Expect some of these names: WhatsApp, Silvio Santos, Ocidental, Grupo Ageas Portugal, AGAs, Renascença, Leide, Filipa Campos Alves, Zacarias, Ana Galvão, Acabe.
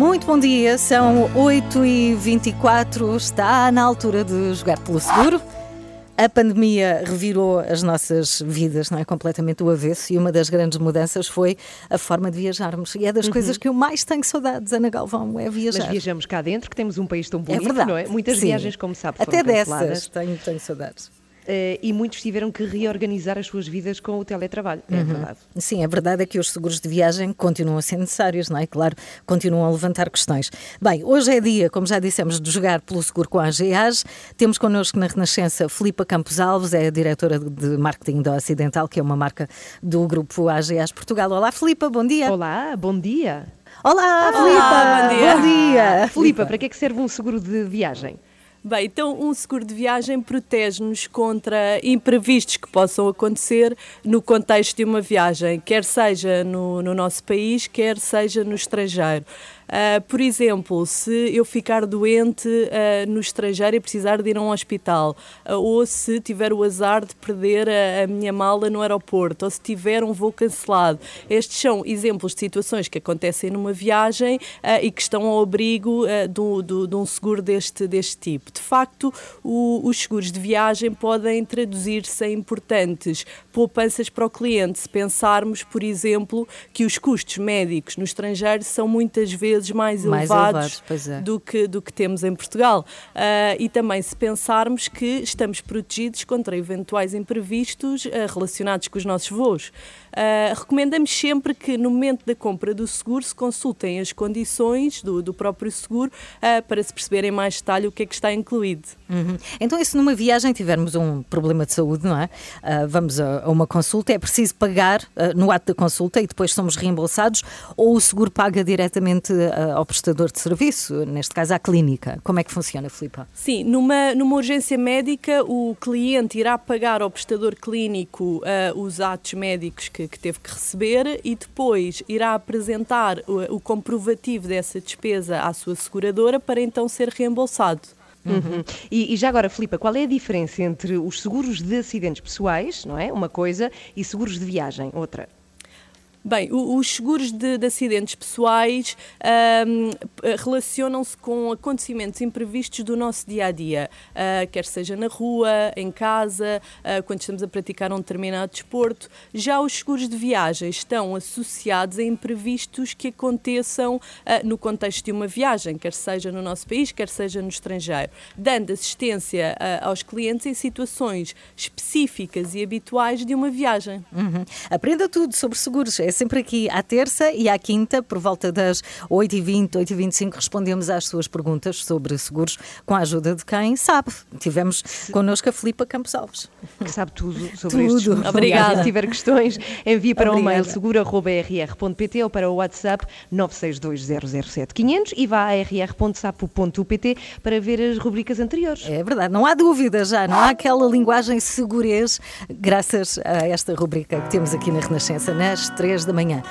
muito bom dia, são 8h24, está na altura de jogar pelo seguro. A pandemia revirou as nossas vidas, não é? Completamente o avesso, e uma das grandes mudanças foi a forma de viajarmos. E é das coisas que eu mais tenho saudades, Ana Galvão, é viajar. Mas viajamos cá dentro, que temos um país tão bonito, é verdade, não é? Muitas viagens, como sabe, foram canceladas. Até dessas tenho saudades. E muitos tiveram que reorganizar as suas vidas com o teletrabalho, é verdade. Sim, a verdade é que os seguros de viagem continuam a ser necessários, não é? Claro, continuam a levantar questões. Bem, hoje é dia, como já dissemos, de jogar pelo seguro com a AGAs. Temos connosco na Renascença Filipa Campos Alves, é a diretora de marketing da Ocidental, que é uma marca do Grupo Ageas Portugal. Olá, Filipa, bom dia. Olá, bom dia. Olá, Filipa, bom dia. Filipa, para que é que serve um seguro de viagem? Bem, então um seguro de viagem protege-nos contra imprevistos que possam acontecer no contexto de uma viagem, quer seja no nosso país, quer seja no estrangeiro. Por exemplo, se eu ficar doente no estrangeiro e precisar de ir a um hospital, ou se tiver o azar de perder a minha mala no aeroporto, ou se tiver um voo cancelado. Estes são exemplos de situações que acontecem numa viagem e que estão ao abrigo de um seguro deste tipo. De facto, os seguros de viagem podem traduzir-se em importantes poupanças para o cliente, se pensarmos, por exemplo, que os custos médicos no estrangeiro são muitas vezes mais elevados do que temos em Portugal. E também se pensarmos que estamos protegidos contra eventuais imprevistos relacionados com os nossos voos. Recomendamos sempre que no momento da compra do seguro se consultem as condições do próprio seguro para se perceber em mais detalhe o que é que está incluído. Então, e se numa viagem tivermos um problema de saúde, não é? Vamos a uma consulta, é preciso pagar no ato da consulta e depois somos reembolsados, ou o seguro paga diretamente ao prestador de serviço, neste caso à clínica? Como é que funciona, Filipa? Sim, numa urgência médica o cliente irá pagar ao prestador clínico os atos médicos que teve que receber e depois irá apresentar o comprovativo dessa despesa à sua seguradora para então ser reembolsado. E já agora, Filipa, qual é a diferença entre os seguros de acidentes pessoais, não é? Uma coisa, e seguros de viagem, outra? Bem, os seguros de acidentes pessoais relacionam-se com acontecimentos imprevistos do nosso dia-a-dia, quer seja na rua, em casa, quando estamos a praticar um determinado desporto. Já os seguros de viagem estão associados a imprevistos que aconteçam no contexto de uma viagem, quer seja no nosso país, quer seja no estrangeiro, dando assistência aos clientes em situações específicas e habituais de uma viagem. Aprenda tudo sobre seguros. É sempre aqui à terça e à quinta, por volta das 8h20, 8h25, respondemos às suas perguntas sobre seguros com a ajuda de quem sabe. Tivemos connosco a Filipa Campos Alves, que sabe tudo sobre isto. Obrigada. Se tiver questões, envie para o mail seguro@rr.pt ou para o WhatsApp 962007500 e vá a rr.sapo.pt para ver as rubricas anteriores. É verdade, não há dúvida já, não há aquela linguagem segurez graças a esta rubrica que temos aqui na Renascença, nas 3 da manhã.